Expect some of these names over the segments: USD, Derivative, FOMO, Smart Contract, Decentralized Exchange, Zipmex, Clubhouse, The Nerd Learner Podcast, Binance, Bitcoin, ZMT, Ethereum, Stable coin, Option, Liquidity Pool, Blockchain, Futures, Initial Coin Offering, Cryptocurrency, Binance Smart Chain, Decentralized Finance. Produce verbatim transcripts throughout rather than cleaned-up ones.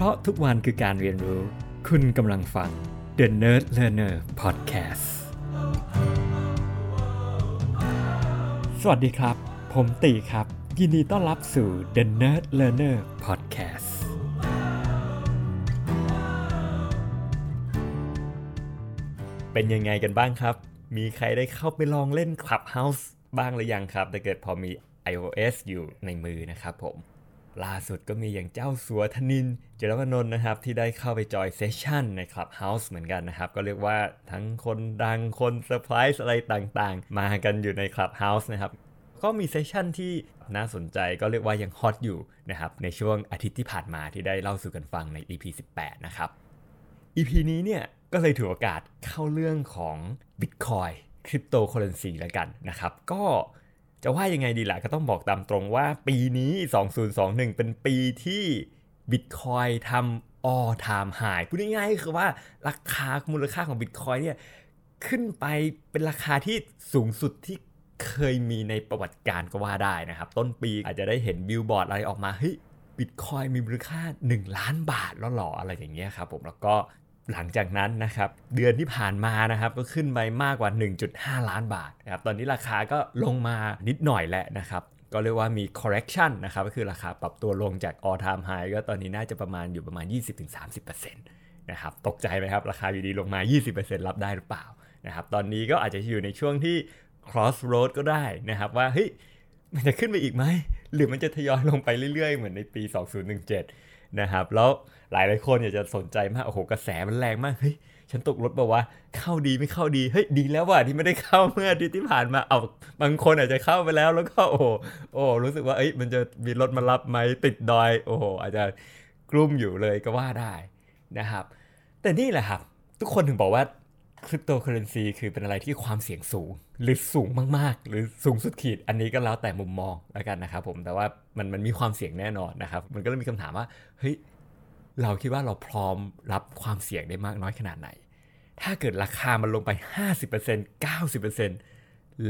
เพราะทุกวันคือการเรียนรู้คุณกำลังฟัง The Nerd Learner Podcast สวัสดีครับผมตีครับยินดีต้อนรับสู่ The Nerd Learner Podcast เป็นยังไงกันบ้างครับมีใครได้เข้าไปลองเล่น Clubhouse บ้างหรือยังครับถ้าเกิดพอมี iOS อยู่ในมือนะครับผมล่าสุดก็มีอย่างเจ้าสัวธนินทร์ เจรวนนท์นะครับที่ได้เข้าไปจอยเซสชั่นใน Clubhouse เหมือนกันนะครับก็เรียกว่าทั้งคนดังคนเซอร์ไพรส์อะไรต่างๆมากันอยู่ใน Clubhouse นะครับก็มีเซสชั่นที่น่าสนใจก็เรียกว่ายังฮอตอยู่นะครับในช่วงอาทิตย์ที่ผ่านมาที่ได้เล่าสู่กันฟังใน อี พี สิบแปด นะครับ อี พี นี้เนี่ยก็เลยถือโอกาสเข้าเรื่องของ Bitcoin คริปโตเคอเรนซีแล้วกันนะครับก็จะว่ายังไงดีล่ะก็ต้องบอกตามตรงว่าปีนี้สองพันยี่สิบเอ็ดเป็นปีที่ Bitcoin ทำ all time high พูดง่ายๆคือว่าราคามูลค่าของ Bitcoin เนี่ยขึ้นไปเป็นราคาที่สูงสุดที่เคยมีในประวัติการก็ว่าได้นะครับต้นปีอาจจะได้เห็นบิลบอร์ดอะไรออกมาเฮ้ย Bitcoin มีมูลค่าหนึ่งล้านบาทแล้วหรออะไรอย่างเงี้ยครับผมแล้วก็หลังจากนั้นนะครับเดือนที่ผ่านมานะครับก็ขึ้นไปมากกว่า หนึ่งจุดห้าล้านบาทนะครับตอนนี้ราคาก็ลงมานิดหน่อยแหละนะครับก็เรียกว่ามี correction นะครับก็คือราคาปรับตัวลงจาก all time high ก็ตอนนี้น่าจะประมาณอยู่ประมาณ ยี่สิบถึงสามสิบเปอร์เซ็นต์ นะครับตกใจไหมครับราคาอยู่ดีลงมา ยี่สิบเปอร์เซ็นต์ รับได้หรือเปล่านะครับตอนนี้ก็อาจจะอยู่ในช่วงที่ crossroad ก็ได้นะครับว่าเฮ้ยมันจะขึ้นไปอีกไหมหรือมันจะทยอยลงไปเรื่อยๆเหมือนในปีสองพันสิบเจ็ดนะครับแล้วหลายหลายคนอยากจะสนใจมากโอ้โหกระแสมันแรงมากเฮ้ยฉันตกรถป่าววะเข้าดีไม่เข้าดีเฮ้ยดีแล้วว่ะที่ไม่ได้เข้าเมื่ออาทิตย์ที่ผ่านมาเอาบางคนอาจจะเข้าไปแล้วแล้วก็โอ้โอ้รู้สึกว่าเอ้ยมันจะมีรถมารับไหมติดดอยโอ้โหอาจจะกลุ้มอยู่เลยก็ว่าได้นะครับแต่นี่แหละครับทุกคนถึงบอกว่าคริปโตเคอเรนซีคือเป็นอะไรที่ความเสี่ยงสูงหรือสูงมากๆหรือสูงสุดขีดอันนี้ก็แล้วแต่มุมมองแล้วกันนะครับผมแต่ว่ามันมันมีความเสี่ยงแน่นอนนะครับมันก็เลยมีคำถามว่าเฮ้ยเราคิดว่าเราพร้อมรับความเสี่ยงได้มากน้อยขนาดไหนถ้าเกิดราคามันลงไป ห้าสิบเปอร์เซ็นต์ เก้าสิบเปอร์เซ็นต์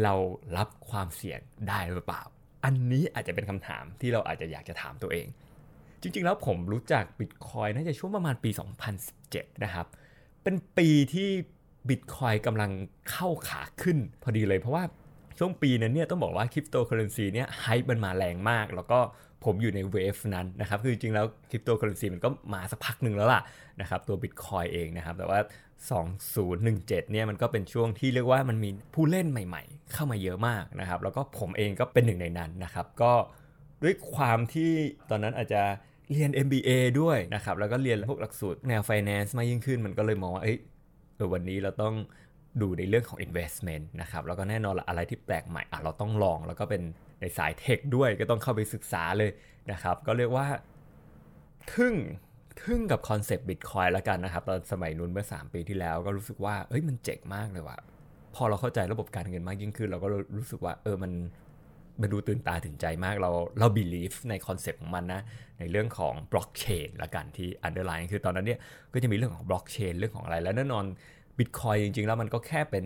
เรารับความเสี่ยงได้หรือเปล่าอันนี้อาจจะเป็นคำถามที่เราอาจจะอยากจะถามตัวเองจริงๆแล้วผมรู้จัก Bitcoin น่าจะช่วงประมาณปีสองพันสิบเจ็ดนะครับเป็นปีที่Bitcoin กำลังเข้าขาขึ้นพอดีเลยเพราะว่าช่วงปีนั้นเนี่ยต้องบอกว่าคริปโตเคอเรนซีเนี่ยไฮป์มันมาแรงมากแล้วก็ผมอยู่ในเวฟนั้นนะครับคือจริงๆแล้วคริปโตเคอเรนซีมันก็มาสักพักหนึ่งแล้วล่ะนะครับตัว Bitcoin เองนะครับแต่ว่าสองพันสิบเจ็ดเนี่ยมันก็เป็นช่วงที่เรียกว่ามันมีผู้เล่นใหม่ๆเข้ามาเยอะมากนะครับแล้วก็ผมเองก็เป็นหนึ่งในนั้นนะครับก็ด้วยความที่ตอนนั้นอาจจะเรียน เอ็ม บี เอ ด้วยนะครับแล้วก็เรียนพวกหลักสูตรแนว Finance มากยิ่งขึ้นมันก็เลยมองว่าเอ้ยโดยวันนี้เราต้องดูในเรื่องของ investment นะครับแล้วก็แน่นอนละอะไรที่แปลกใหม่อ่ะเราต้องลองแล้วก็เป็นในสายเทคด้วยก็ต้องเข้าไปศึกษาเลยนะครับก็เรียกว่าทึ่งทึ่งกับคอนเซปต์ Bitcoin แล้วกันนะครับตอนสมัยนู้นเมื่อสามปีที่แล้วก็รู้สึกว่าเอ้ยมันเจ๋งมากเลยว่ะพอเราเข้าใจระบบการเงินมากยิ่งขึ้นเราก็รู้สึกว่าเออมันมันดูตื่นตาถึงใจมากเราเรา believe ในคอนเซปต์ของมันนะในเรื่องของ blockchain ละกันที่ underline คือตอนนั้นเนี่ยก็จะมีเรื่องของ blockchain เรื่องของอะไรแล้วแน่นอน Bitcoin จริงๆแล้วมันก็แค่เป็น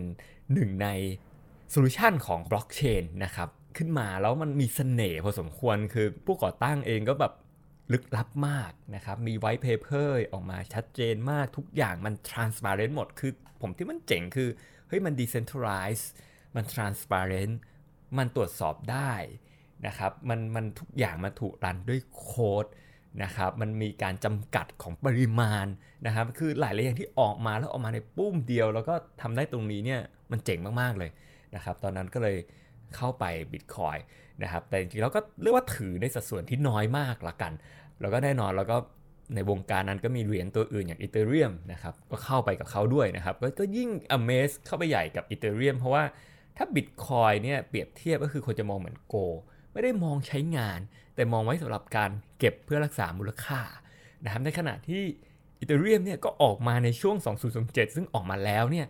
หนึ่งใน solution ของ blockchain นะครับขึ้นมาแล้วมันมีเสน่ห์พอสมควรคือผู้ก่อตั้งเองก็แบบลึกลับมากนะครับมี white paper ออกมาชัดเจนมากทุกอย่างมัน transparent หมดคือผมที่มันเจ๋งคือเฮ้ยมัน decentralized มัน transparentมันตรวจสอบได้นะครับมันมันทุกอย่างมันถูกรันด้วยโค้ดนะครับมันมีการจำกัดของปริมาณนะครับคือหลายๆอย่างที่ออกมาแล้วออกมาในปุ้มเดียวแล้วก็ทำได้ตรงนี้เนี่ยมันเจ๋งมากๆเลยนะครับตอนนั้นก็เลยเข้าไป Bitcoin นะครับแต่จริงๆแล้วก็เรียกว่าถือในสัดส่วนที่น้อยมากละกันแล้วก็แน่นอนแล้วก็ในวงการนั้นก็มีเหรียญตัวอื่นอย่าง Ethereum นะครับก็เข้าไปกับเขาด้วยนะครับก็ยิ่ง amaze เข้าไปใหญ่กับ Ethereum เพราะว่าถ้า Bitcoin เนี่ยเปรียบเทียบก็คือคนจะมองเหมือนโกไม่ได้มองใช้งานแต่มองไว้สำหรับการเก็บเพื่อรักษามูลค่านะครับในขณะที่ Ethereum เนี่ยก็ออกมาในช่วงสองพันยี่สิบเจ็ดซึ่งออกมาแล้วเนี่ย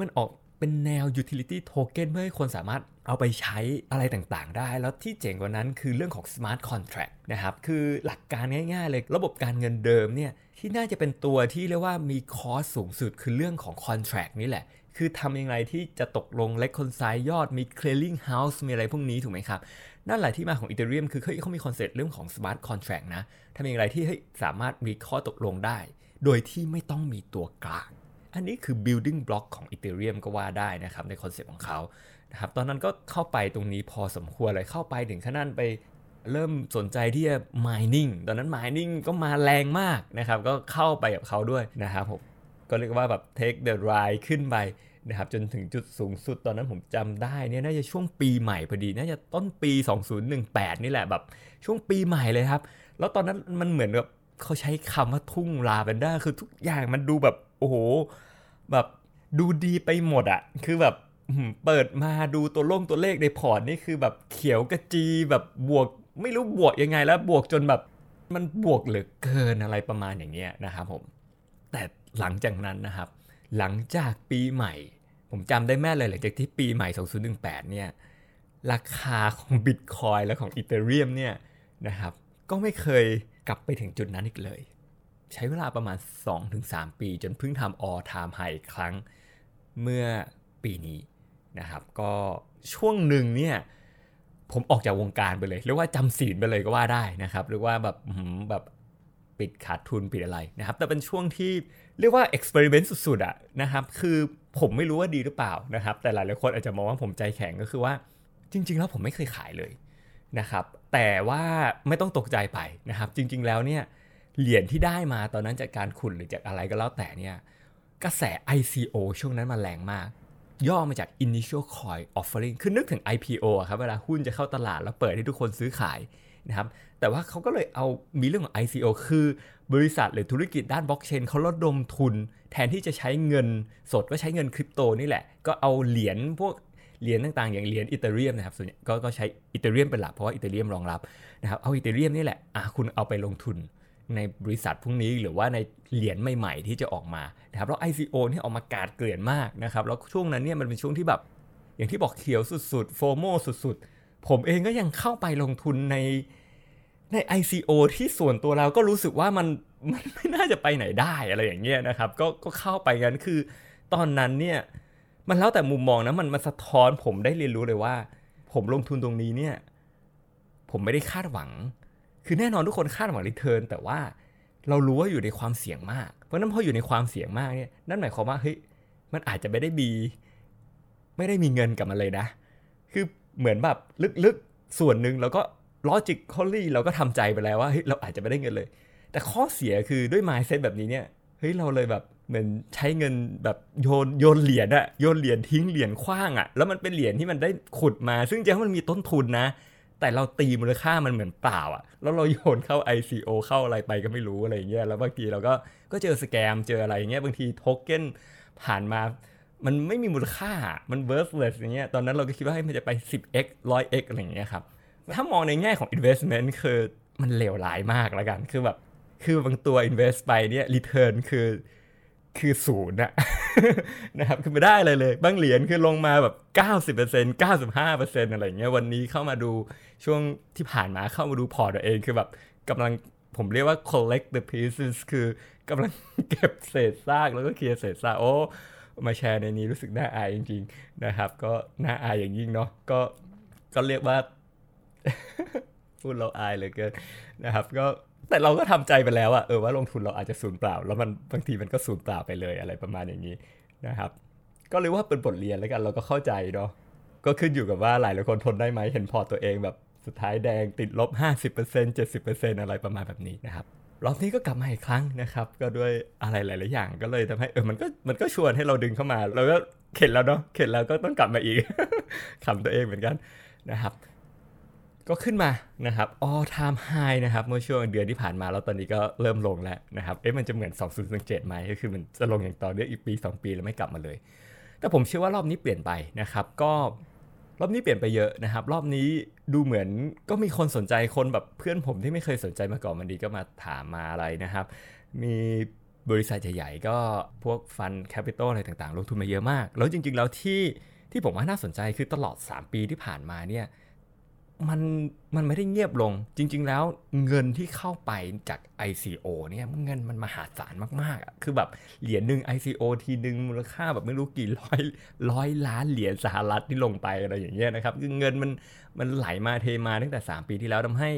มันออกเป็นแนว Utility Token เพื่อให้คนสามารถเอาไปใช้อะไรต่างๆได้แล้วที่เจ๋งกว่านั้นคือเรื่องของ Smart Contract นะครับคือหลักการง่ายๆเลยระบบการเงินเดิมเนี่ยที่น่าจะเป็นตัวที่เรียกว่ามีคอสสูงสุดคือเรื่องของ Contract นี่แหละคือทำยังไงที่จะตกลงและคนซ้ายยอดมี clearing house มีอะไรพวกนี้ถูกไหมครับ นั่นแหละที่มาของ Ethereum คือเฮ้ยเขามีคอนเซ็ปต์เรื่องของ Smart Contract นะทำอย่างไรที่เฮ้ยสามารถมีข้อตกลงได้โดยที่ไม่ต้องมีตัวกลางอันนี้คือ building block ของ Ethereum ก็ว่าได้นะครับในคอนเซ็ปต์ของเขานะครับตอนนั้นก็เข้าไปตรงนี้พอสมควรเลยเข้าไปถึงขนาดไปเริ่มสนใจที่จะ mining ตอนนั้น mining ก็มาแรงมากนะครับก็เข้าไปกับเขาด้วยนะครับผมก็เรียกว่าแบบ take the ride ขึ้นไปนะครับจนถึงจุดสูงสุดตอนนั้นผมจำได้เนี่ยน่าจะช่วงปีใหม่พอดีน่าจะต้นปีสองพันสิบแปดนี่แหละแบบช่วงปีใหม่เลยครับแล้วตอนนั้นมันเหมือนกับเขาใช้คำว่าทุ่งลาเวนเดอร์คือทุกอย่างมันดูแบบโอ้โหแบบดูดีไปหมดอะคือแบบเปิดมาดูตัวล่งตัวเลขในพอร์ตนี่คือแบบเขียวกระจีแบบบวกไม่รู้บวกยังไงแล้วบวกจนแบบมันบวกเหลือเกินอะไรประมาณอย่างเงี้ยนะครับผมแต่หลังจากนั้นนะครับหลังจากปีใหม่ผมจำได้แม่นเลยหลังจากที่ปีใหม่สองพันสิบแปดเนี่ยราคาของ Bitcoin และของ Ethereum เนี่ยนะครับก็ไม่เคยกลับไปถึงจุดนั้นอีกเลยใช้เวลาประมาณ สองถึงสาม ปีจนเพิ่งทำ all time high อีกครั้งเมื่อปีนี้นะครับก็ช่วงหนึ่งเนี่ยผมออกจากวงการไปเลยเรียกว่าจำศีลไปเลยก็ว่าได้นะครับหรือว่าแบบแบบปิดขาดทุนปิดอะไรนะครับแต่เป็นช่วงที่เรียกว่า experiment สุดๆอะนะครับคือผมไม่รู้ว่าดีหรือเปล่านะครับแต่หลายๆคนอาจจะมองว่าผมใจแข็งก็คือว่าจริงๆแล้วผมไม่เคยขายเลยนะครับแต่ว่าไม่ต้องตกใจไปนะครับจริงๆแล้วเนี่ยเหรียญที่ได้มาตอนนั้นจากการขุดหรือจากอะไรก็แล้วแต่เนี่ยกระแส ไอ ซี โอ ช่วงนั้นมาแรงมากย่อมาจาก Initial Coin Offering คือนึกถึง ไอ พี โอ อ่ะครับเวลาหุ้นจะเข้าตลาดแล้วเปิดให้ทุกคนซื้อขายนะครับแต่ว่าเขาก็เลยเอามีเรื่องของ ไอ ซี โอ คือบริษัทหรือธุรกิจด้านบล็อกเชนเขาระดมทุนแทนที่จะใช้เงินสดก็ใช้เงินคริปโตนี่แหละก็เอาเหรียญพวกเหรียญต่างๆอย่างเหรียญ Ethereum นะครับส่วนใหญ่ก็ใช้ Ethereum เป็นหลักเพราะว่า Ethereum รองรับนะครับเอา Ethereum นี่แหละอ่ะคุณเอาไปลงทุนในบริษัทพวกนี้หรือว่าในเหรียญใหม่ๆที่จะออกมานะครับแล้ว ไอ ซี โอ นี่ออกมากาดเกลื่อนมากนะครับแล้วช่วงนั้นเนี่ยมันเป็นช่วงที่แบบอย่างที่บอกเขียวสุดๆ โฟโม สุดๆผมเองก็ยังเข้าไปลงทุนในใน ไอ ซี โอ ที่ส่วนตัวเราก็รู้สึกว่ามันมันไม่น่าจะไปไหนได้อะไรอย่างเงี้ยนะครับก็ก็เข้าไปกันคือตอนนั้นเนี่ยมันแล้วแต่มุมมองนะมันมาสะท้อนผมได้เรียนรู้เลยว่าผมลงทุนตรงนี้เนี่ยผมไม่ได้คาดหวังคือแน่นอนทุกคนคาดหวังรีเทิร์นแต่ว่าเรารู้ว่าอยู่ในความเสี่ยงมากเพราะนั้นพออยู่ในความเสี่ยงมากเนี่ยนั่นหมายความว่าเฮ้ยมันอาจจะไม่ได้มีไม่ได้มีเงินกลับมาเลยนะคือเหมือนแบบลึกๆส่วนนึงเราก็ลอจิคคอลลี่เราก็ทำใจไปแล้วว่าเฮ้ยเราอาจจะไม่ได้เงินเลยแต่ข้อเสียคือด้วย mindset แบบนี้เนี่ยเฮ้ยเราเลยแบบเหมือนใช้เงินแบบโยนโยนเหรียญอะโยนเหรียญทิ้งเหรียญขว้างอะแล้วมันเป็นเหรียญที่มันได้ขุดมาซึ่งจริงๆมันมีต้นทุนนะแต่เราตีมูลค่ามันเหมือนเปล่าอ่ะแล้วเราโยนเข้า ไอ ซี โอ เข้าอะไรไปก็ไม่รู้อะไรอย่างเงี้ยแล้วบางทีเราก็ก็เจอสแกมเจออะไรอย่างเงี้ยบางทีโทเก้นผ่านมามันไม่มีมูลค่ามัน worthless อย่างเงี้ยตอนนั้นเราก็คิดว่าให้มันจะไป สิบ เอ็กซ์ หนึ่งร้อย เอ็กซ์ อะไรอย่างเงี้ยครับถ้ามองในแง่ของ investment คือมันเลวร้ายมากละกันคือแบบคือบางตัว invest ไปเนี่ย return คือคือศูนย์อะนะครับคือไม่ได้อะไรเลยบางเหรียญคือลงมาแบบ เก้าสิบเปอร์เซ็นต์ เก้าสิบห้าเปอร์เซ็นต์ อะไรอย่างเงี้ยวันนี้เข้ามาดูช่วงที่ผ่านมาเข้ามาดูพอร์ตตัวเองคือแบบกำลังผมเรียกว่า collect the pieces คือกำลังเก็บเศษซากแล้วก็เคลียร์เศษซากโอ้มาแชร์ในนี้รู้สึกน่าอายจริงๆนะครับก็น่าอายอย่างยิ่งเนาะก็ก็เรียกว่า พูดเราอายเหลือเกินนะครับก็แต่เราก็ทำใจไปแล้วอะเออว่าลงทุนเราอาจจะสูญเปล่าแล้วมันบางทีมันก็สูญเปล่าไปเลยอะไรประมาณอย่างนี้นะครับก็เลยว่าเป็นบทเรียนแล้วกันเราก็เข้าใจเนาะก็ขึ้นอยู่กับว่าหลายหลายคนทนได้ไหมเห็นพอตัวเองแบบสุดท้ายแดงติดลบ ห้าสิบเปอร์เซ็นต์ เจ็ดสิบเปอร์เซ็นต์ อะไรประมาณแบบนี้นะครับรอบนี้ก็กลับมาอีกครั้งนะครับก็ด้วยอะไรหลายๆอย่างก็เลยทำให้เออมันก็มันก็ชวนให้เราดึงเข้ามาเราก็เข็ดแล้วเนาะเข็ดแล้วก็ต้องกลับมาอีก ขำตัวเองเหมือนกันนะครับก็ขึ้นมานะครับ all time high นะครับเมื่อช่วงเดือนที่ผ่านมาแล้วตอนนี้ก็เริ่มลงแล้วนะครับเอ๊ะมันจะเหมือนสองพันสิบเจ็ดไหมก็คือมันจะลงอย่างต่อเนื่องอีกปีสองปีแล้วไม่กลับมาเลยแต่ผมเชื่อว่ารอบนี้เปลี่ยนไปนะครับก็รอบนี้เปลี่ยนไปเยอะนะครับรอบนี้ดูเหมือนก็มีคนสนใจคนแบบเพื่อนผมที่ไม่เคยสนใจมาก่อนมันดีก็มาถามมาอะไรนะครับมีบริษัทใหญ่ๆก็พวกฟันแคปิตอลอะไรต่างๆลงทุนมาเยอะมากแล้วจริงๆแล้วที่ที่ผมว่าน่าสนใจคือตลอดสามปีที่ผ่านมาเนี่ย มันมันไม่ได้เงียบลงจริงๆแล้วเงินที่เข้าไปจาก ไอ ซี โอ เนี่ยเงินมันมหาศาลมากๆอ่ะคือแบบเหรียญนึง ไอ ซี โอ ทีนึงมูลค่าแบบไม่รู้กี่ร้อยร้อยล้านเหรียญสหรัฐที่ลงไปอะไรอย่างเงี้ยนะครับคือเงินมันมันไหลมาเทมาตั้งแต่สามปีที่แล้วทำให้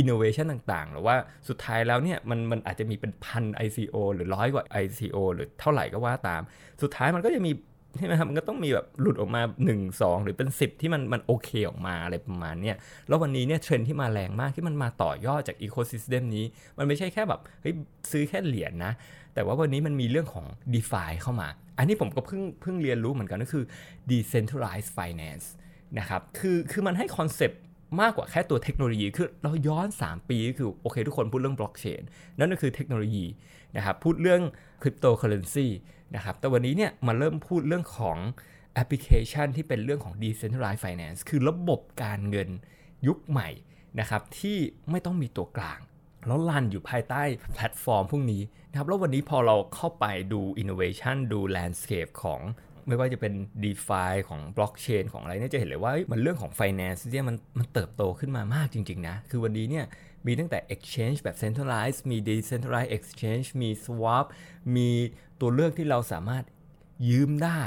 innovation ต่างๆหรือว่าสุดท้ายแล้วเนี่ยมันมันอาจจะมีเป็นพัน ไอ ซี โอ หรือร้อยกว่า ไอ ซี โอ หรือเท่าไหร่ก็ว่าตามสุดท้ายมันก็จะมีใช่ไหมครับมันก็ต้องมีแบบหลุดออกมาหนึ่ง สองหรือเป็นสิบที่มันมันโอเคออกมาอะไรประมาณเนี้ยแล้ววันนี้เนี่ยเทรนด์ที่มาแรงมากที่มันมาต่อยอดจากอีโคซิสเต็มนี้มันไม่ใช่แค่แบบเฮ้ยซื้อแค่เหรียญ นะแต่ว่าวันนี้มันมีเรื่องของ DeFi เข้ามาอันนี้ผมก็เพิ่งเพิ่งเรียนรู้เหมือนกันก็คือ Decentralized Finance นะครับคือคือมันให้คอนเซ็ปต์มากกว่าแค่ตัวเทคโนโลยีคือเราย้อนสามปีก็คือโอเคทุกคนพูดเรื่องบล็อกเชนนั่นก็คือเทคโนโลยีนะครับพูดเรื่องคริปโตเคอเรนซีนะครับแต่วันนี้เนี่ยมาเริ่มพูดเรื่องของแอปพลิเคชันที่เป็นเรื่องของ Decentralized Finance คือระบบการเงินยุคใหม่นะครับที่ไม่ต้องมีตัวกลางแล้วรันอยู่ภายใต้แพลตฟอร์มพวกนี้นะครับแล้ววันนี้พอเราเข้าไปดู Innovation ดู Landscape ของไม่ว่าจะเป็น DeFi ของ Blockchain ของอะไรเนี่ยจะเห็นเลยว่ามันเรื่องของ Finance เนี่ยมันมันเติบโตขึ้นมามากจริงๆนะคือวันนี้เนี่ยมีตั้งแต่ Exchange แบบ Centralized มี Decentralized Exchange มี Swap มีตัวเลือกที่เราสามารถยืมได้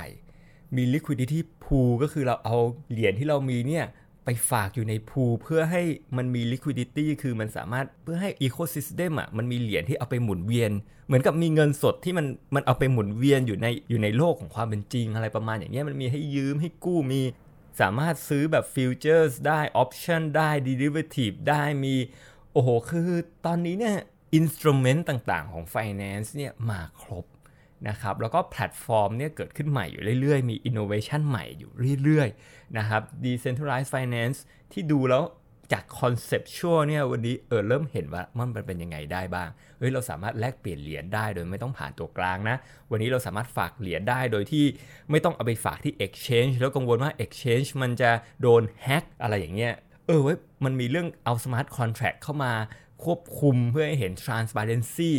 มี Liquidity Pool ก็คือเราเอาเหรียญที่เรามีเนี่ยไปฝากอยู่ใน Pool เพื่อให้มันมี Liquidity คือมันสามารถเพื่อให้ Ecosystem อ่ะมันมีเหรียญที่เอาไปหมุนเวียนเหมือนกับมีเงินสดที่มันมันเอาไปหมุนเวียนอยู่ในอยู่ในโลกของความเป็นจริงอะไรประมาณอย่างเงี้ยมันมีให้ยืมให้กู้มีสามารถซื้อแบบ Futures ได้ Option ได้ Derivative ได้มีโอ้โหคือตอนนี้เนี่ย instrument ต่างๆของ finance เนี่ยมาครบนะครับแล้วก็แพลตฟอร์มเนี่ยเกิดขึ้นใหม่อยู่เรื่อยๆมี innovation ใหม่อยู่เรื่อยๆนะครับ decentralized finance ที่ดูแล้วจาก conceptual เนี่ยวันนี้เออเริ่มเห็นว่ามันเป็นยังไงได้บ้างเฮ้ยเราสามารถแลกเปลี่ยนเหรียญได้โดยไม่ต้องผ่านตัวกลางนะวันนี้เราสามารถฝากเหรียญได้โดยที่ไม่ต้องเอาไปฝากที่ exchange แล้วกังวลว่า exchange มันจะโดนแฮ็กอะไรอย่างเงี้ยเออเว้ยมันมีเรื่องเอาสมาร์ทคอนแทรคเข้ามาควบคุมเพื่อให้เห็น transparency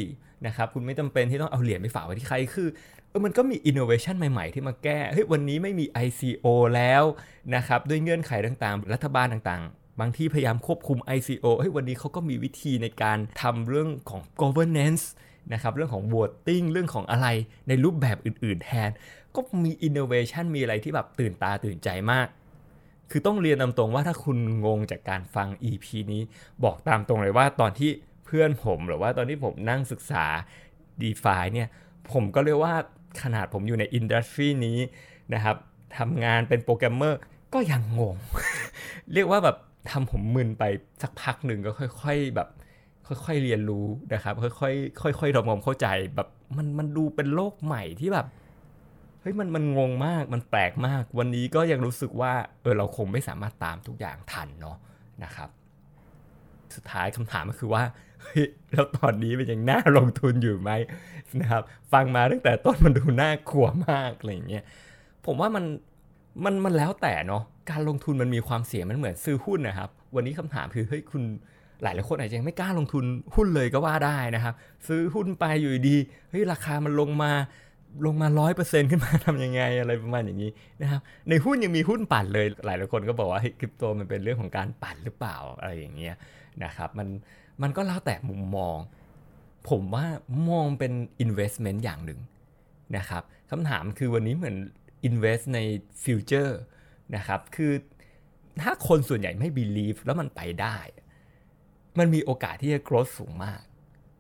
นะครับคุณไม่จำเป็นที่ต้องเอาเหรียญไปฝากไว้ที่ใครคือเออมันก็มี innovation ใหม่ๆที่มาแก้เฮ้ยวันนี้ไม่มี ไอ ซี โอ แล้วนะครับด้วยเงื่อนไขต่างๆรัฐบาลต่างๆบางที่พยายามควบคุม ไอ ซี โอ เฮ้ยวันนี้เขาก็มีวิธีในการทำเรื่องของ governance นะครับเรื่องของ voting เรื่องของอะไรในรูปแบบอื่นๆแทนก็มี innovation มีอะไรที่แบบตื่นตาตื่นใจมากคือต้องเรียนตามตรงว่าถ้าคุณงงจากการฟัง อี พี นี้บอกตามตรงเลยว่าตอนที่เพื่อนผมหรือว่าตอนที่ผมนั่งศึกษา DeFi เนี่ยผมก็เรียกว่าขนาดผมอยู่ในอินดัสทรีนี้นะครับทำงานเป็นโปรแกรมเมอร์ก็ยังงง เรียกว่าแบบทำผมมึนไปสักพักหนึ่งก็ค่อยๆแบบค่อยๆเรียนรู้นะครับค่อยๆค่อยๆรวมๆเข้าใจแบบมันมันดูเป็นโลกใหม่ที่แบบเฮ้ยมันมันงงมากมันแปลกมากวันนี้ก็ยังรู้สึกว่าเออเราคงไม่สามารถตามทุกอย่างทันเนาะนะครับสุดท้ายคำถามก็คือว่าเฮ้ยแล้วตอนนี้มันยังน่าลงทุนอยู่ไหมนะครับฟังมาตั้งแต่ต้นมันดูน่ากลัวมากอะไรอย่างเงี้ยผมว่ามันมันมันแล้วแต่เนาะการลงทุนมันมีความเสี่ยงมันเหมือนซื้อหุ้นนะครับวันนี้คำถามคือเฮ้ยคุณหลายหลายคนอาจจะยังไม่กล้าลงทุนหุ้นเลยก็ว่าได้นะครับซื้อหุ้นไปอยู่ดีเฮ้ยราคามันลงมาลงมา ร้อยเปอร์เซ็นต์ ขึ้นมาทำยังไงอะไรประมาณอย่างนี้นะครับในหุ้นยังมีหุ้นปั่นเลยหลายๆคนก็บอกว่าคริปโตมันเป็นเรื่องของการปั่นหรือเปล่าอะไรอย่างเงี้ยนะครับมันมันก็แล้วแต่มุมมองผมว่ามองเป็น investment อย่างหนึ่งนะครับคำถามคือวันนี้เหมือน invest ใน future นะครับคือถ้าคนส่วนใหญ่ไม่ believe แล้วมันไปได้มันมีโอกาสที่จะ growth สูงมาก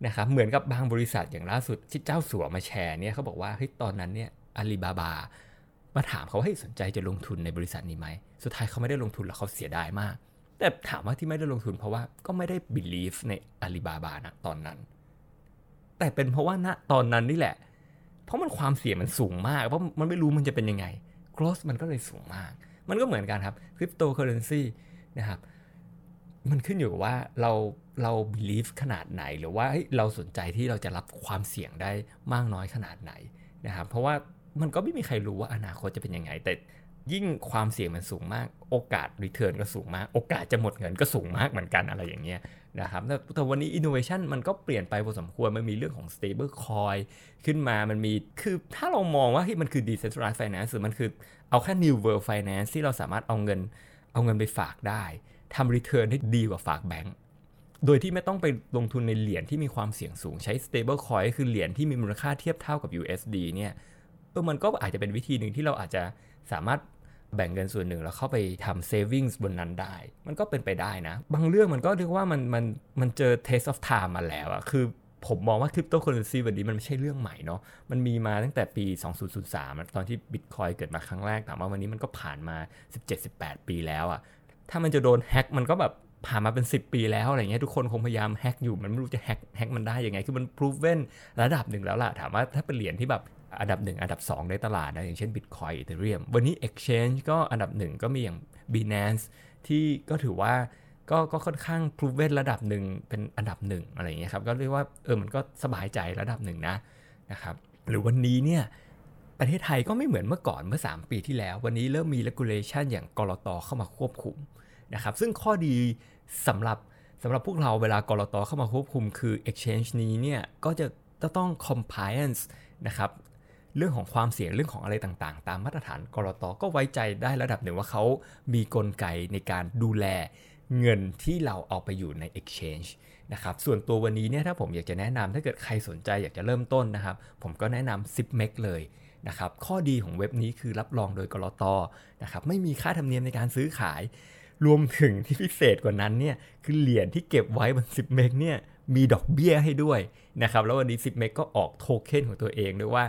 นะครับเหมือนกับบางบริษัทอย่างล่าสุดที่เจ้าสัวมาแชร์เนี่ยเขาบอกว่าเฮ้ยตอนนั้นเนี่ยอาลีบาบามาถามเขาให้สนใจจะลงทุนในบริษัทนี้ไหมสุดท้ายเขาไม่ได้ลงทุนแล้วเขาเสียดายมากแต่ถามว่าที่ไม่ได้ลงทุนเพราะว่าก็ไม่ได้ believe ในอาลีบาบานะตอนนั้นแต่เป็นเพราะว่าณตอนนั้นนี่แหละเพราะมันความเสี่ยงมันสูงมากเพราะมันไม่รู้มันจะเป็นยังไง growth มันก็เลยสูงมากมันก็เหมือนกันครับ cryptocurrency นะครับมันขึ้นอยู่กับว่าเราเรา believe ขนาดไหนหรือว่าเราสนใจที่เราจะรับความเสี่ยงได้มากน้อยขนาดไหนนะครับเพราะว่ามันก็ไม่มีใครรู้ว่าอนาคตจะเป็นยังไงแต่ยิ่งความเสี่ยงมันสูงมากโอกาส return ก็สูงมากโอกาสจะหมดเงินก็สูงมากเหมือนกันอะไรอย่างเงี้ยนะครับแต่วันนี้ innovation มันก็เปลี่ยนไปพอสมควรมันมีเรื่องของ stable coin ขึ้นมามันมีคือถ้าเรามองว่าที่มันคือ decentralized finance มันคือเอาแค่ new world finance ที่เราสามารถเอาเงินเอาเงินไปฝากได้ ทำรีเทิร์นให้ดีกว่าฝากแบงก์โดยที่ไม่ต้องไปลงทุนในเหรียญที่มีความเสี่ยงสูงใช้ stable coin คือเหรียญที่มีมูลค่าเทียบเท่ากับ ยู เอส ดี เนี่ยเออมันก็อาจจะเป็นวิธีหนึ่งที่เราอาจจะสามารถแบ่งเงินส่วนหนึ่งแล้วเข้าไปทำ savings บนนั้นได้มันก็เป็นไปได้นะบางเรื่องมันก็เรียกว่ามันมันมันเจอ taste of time มาแล้วอะคือผมมองว่าคริปโตเคอเรนซีวันนี้มันไม่ใช่เรื่องใหม่เนาะมันมีมาตั้งแต่ปีสองพันสามตอนที่ Bitcoin เกิดมาครั้งแรกถามว่าวันนี้มันก็ผ่านมา สิบเจ็ดสิบแปด ปีแล้วอะถ้ามันจะโดนแฮกมันก็แบบผ่านมาเป็นสิบปีแล้วอะไรเงี้ยทุกคนคงพยายามแฮกอยู่มันไม่รู้จะแฮกแฮกมันได้ยังไงคือมัน proven ระดับหนึ่งแล้วล่ะถามว่าถ้าเป็นเหรียญที่แบบอันดับหนึ่งอันดับสองในตลาดนะอย่างเช่น Bitcoin Ethereum วันนี้ Exchange ก็อันดับหนึ่งก็มีอย่าง Binance ที่ก็ถือว่าก็ก็ค่อนข้าง proven ระดับหนึ่งเป็นอันดับหนึ่งอะไรอย่างเงี้ยครับก็เรียกว่าเออมันก็สบายใจระดับหนึ่งนะนะครับหรือวันนี้เนี่ยประเทศไทยก็ไม่เหมือนเมื่อก่อนเมื่อสามปีที่แล้ววันนี้เริ่มมี regulation อย่างกลต.เข้ามาควบคุมนะครับซึ่งข้อดีสำหรับสำหรับพวกเราเวลากลต.เข้ามาควบคุมคือ exchange นี้เนี่ยก็จะต้อง compliance นะครับเรื่องของความเสี่ยงเรื่องของอะไรต่างๆตามมาตรฐานกลต.ก็ไว้ใจได้ระดับหนึ่งว่าเขามีกลไกในการดูแลเงินที่เราเอาไปอยู่ใน exchange นะครับส่วนตัววันนี้เนี่ยถ้าผมอยากจะแนะนำถ้าเกิดใครสนใจอยากจะเริ่มต้นนะครับผมก็แนะนำ Zipmex เลยนะครับข้อดีของเว็บนี้คือรับรองโดยกลต.นะครับไม่มีค่าธรรมเนียมในการซื้อขายรวมถึงที่พิเศษกว่านั้นเนี่ยคือเหรียญที่เก็บไว้บน Zipmex เนี่ยมีดอกเบี้ยให้ด้วยนะครับแล้ววันนี้ Zipmex ก็ออกโทเค็นของตัวเองด้วยว่า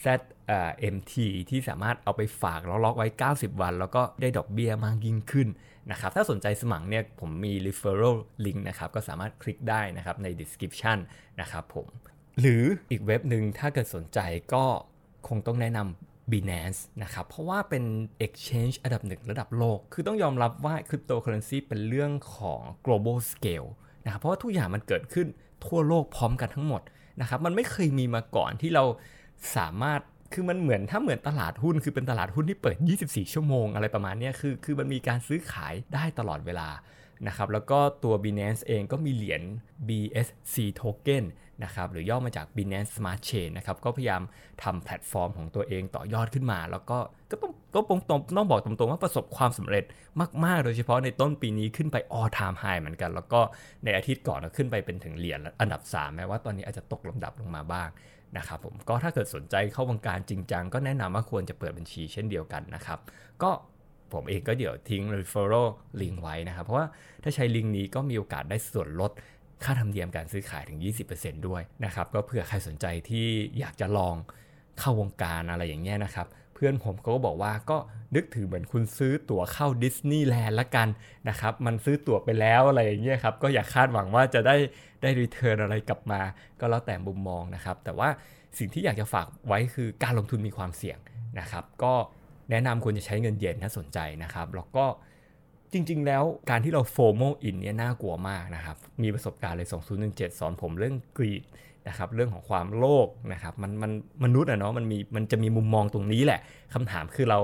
แซด เอ็ม ที ที่สามารถเอาไปฝากแล้วล็อกไว้เก้าสิบวันแล้วก็ได้ดอกเบี้ยมากยิ่งขึ้นนะครับถ้าสนใจสมัครเนี่ยผมมี referral link นะครับก็สามารถคลิกได้นะครับใน description นะครับผมหรืออีกเว็บนึงถ้าเกิดสนใจก็คงต้องแนะนำBinance นะครับเพราะว่าเป็น exchange อันดับหนึ่งระดับโลกคือต้องยอมรับว่า cryptocurrency เป็นเรื่องของ global scale นะครับเพราะว่าทุกอย่างมันเกิดขึ้นทั่วโลกพร้อมกันทั้งหมดนะครับมันไม่เคยมีมาก่อนที่เราสามารถคือมันเหมือนถ้าเหมือนตลาดหุ้นคือเป็นตลาดหุ้นที่เปิดยี่สิบสี่ชั่วโมงอะไรประมาณนี้คือคือมันมีการซื้อขายได้ตลอดเวลานะครับแล้วก็ตัว Binance เองก็มีเหรียญ บี เอส ซี Token นะครับหรือย่อมาจาก Binance Smart Chain นะครับก็พยายามทำแพลตฟอร์มของตัวเองต่อยอดขึ้นมาแล้วก็ก็ต้องก็ต้องบอกตรงๆว่าประสบความสำเร็จมากๆโดยเฉพาะในต้นปีนี้ขึ้นไป All Time High เหมือนกันแล้วก็ในอาทิตย์ก่อนก็ขึ้นไปเป็นถึงเหรียญอันดับสามแม้ว่าตอนนี้อาจจะตกลำดับลงมาบ้างนะครับผมก็ถ้าเกิดสนใจเข้าวงการจริงจังก็แนะนำว่าควรจะเปิดบัญชีเช่นเดียวกันนะครับก็ผมเองก็เดี๋ยวทิ้ง referral link ไว้นะครับเพราะว่าถ้าใช้ลิงก์นี้ก็มีโอกาสได้ส่วนลดค่าธรรมเนียมการซื้อขายถึง ยี่สิบเปอร์เซ็นต์ ด้วยนะครับก็เผื่อใครสนใจที่อยากจะลองเข้าวงการอะไรอย่างเงี้ยนะครับเพื่อนผมเขาก็บอกว่าก็นึกถึงเหมือนคุณซื้อตั๋วเข้าดิสนีย์แลนด์ละกันนะครับมันซื้อตั๋วไปแล้วอะไรอย่างเงี้ยครับก็อย่าคาดหวังว่าจะได้ได้รีเทิร์นอะไรกลับมาก็แล้วแต่มุมมองนะครับแต่ว่าสิ่งที่อยากจะฝากไว้คือการลงทุนมีความเสี่ยงนะครับก็แนะนำควรจะใช้เงินเย็นถ้าสนใจนะครับแล้วก็จริงๆแล้วการที่เรา โฟโม in เนี่ยน่ากลัวมากนะครับมีประสบการณ์เลยสองพันสิบเจ็ดสอนผมเรื่องกรีดนะครับเรื่องของความโลภนะครับมันมันมนุษย์อ่ะเนาะมันมีมันจะมีมุมมองตรงนี้แหละคำถามคือเรา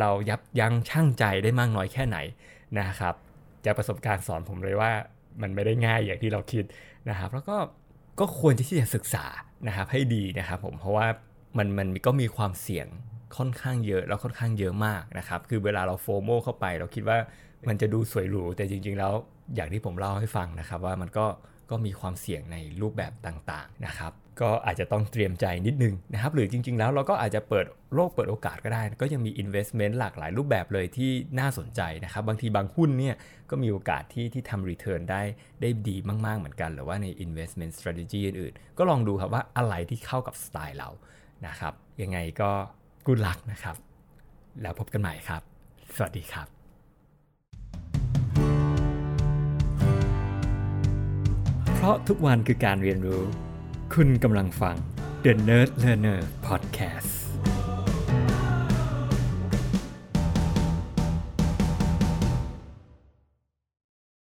เรายับยั้งชั่งใจได้มากน้อยแค่ไหนนะครับจากประสบการณ์สอนผมเลยว่ามันไม่ได้ง่ายอย่างที่เราคิดนะครับแล้วก็ก็ควรที่จะศึกษานะครับให้ดีนะครับผมเพราะว่ามันมันก็มีความเสี่ยงค่อนข้างเยอะแล้วค่อนข้างเยอะมากนะครับคือเวลาเราโฟโมเข้าไปเราคิดว่ามันจะดูสวยหรูแต่จริงๆแล้วอย่างที่ผมเล่าให้ฟังนะครับว่ามันก็ก็มีความเสี่ยงในรูปแบบต่างๆนะครับก็อาจจะต้องเตรียมใจนิดนึงนะครับหรือจริงๆแล้วเราก็อาจจะเปิดโลกเปิดโอกาสก็ได้ก็ยังมี investment หลากหลายรูปแบบเลยที่น่าสนใจนะครับบางทีบางหุ้นเนี่ยก็มีโอกาสที่ที่ทำ return ได้ได้ดีมากๆเหมือนกันหรือว่าใน investment strategy อื่นๆก็ลองดูครับว่าอะไรที่เข้ากับสไตล์เรานะครับยังไงก็Good luck นะครับแล้วพบกันใหม่ครับสวัสดีครับเพราะทุกวันคือการเรียนรู้คุณกำลังฟัง The Nerd Learner Podcast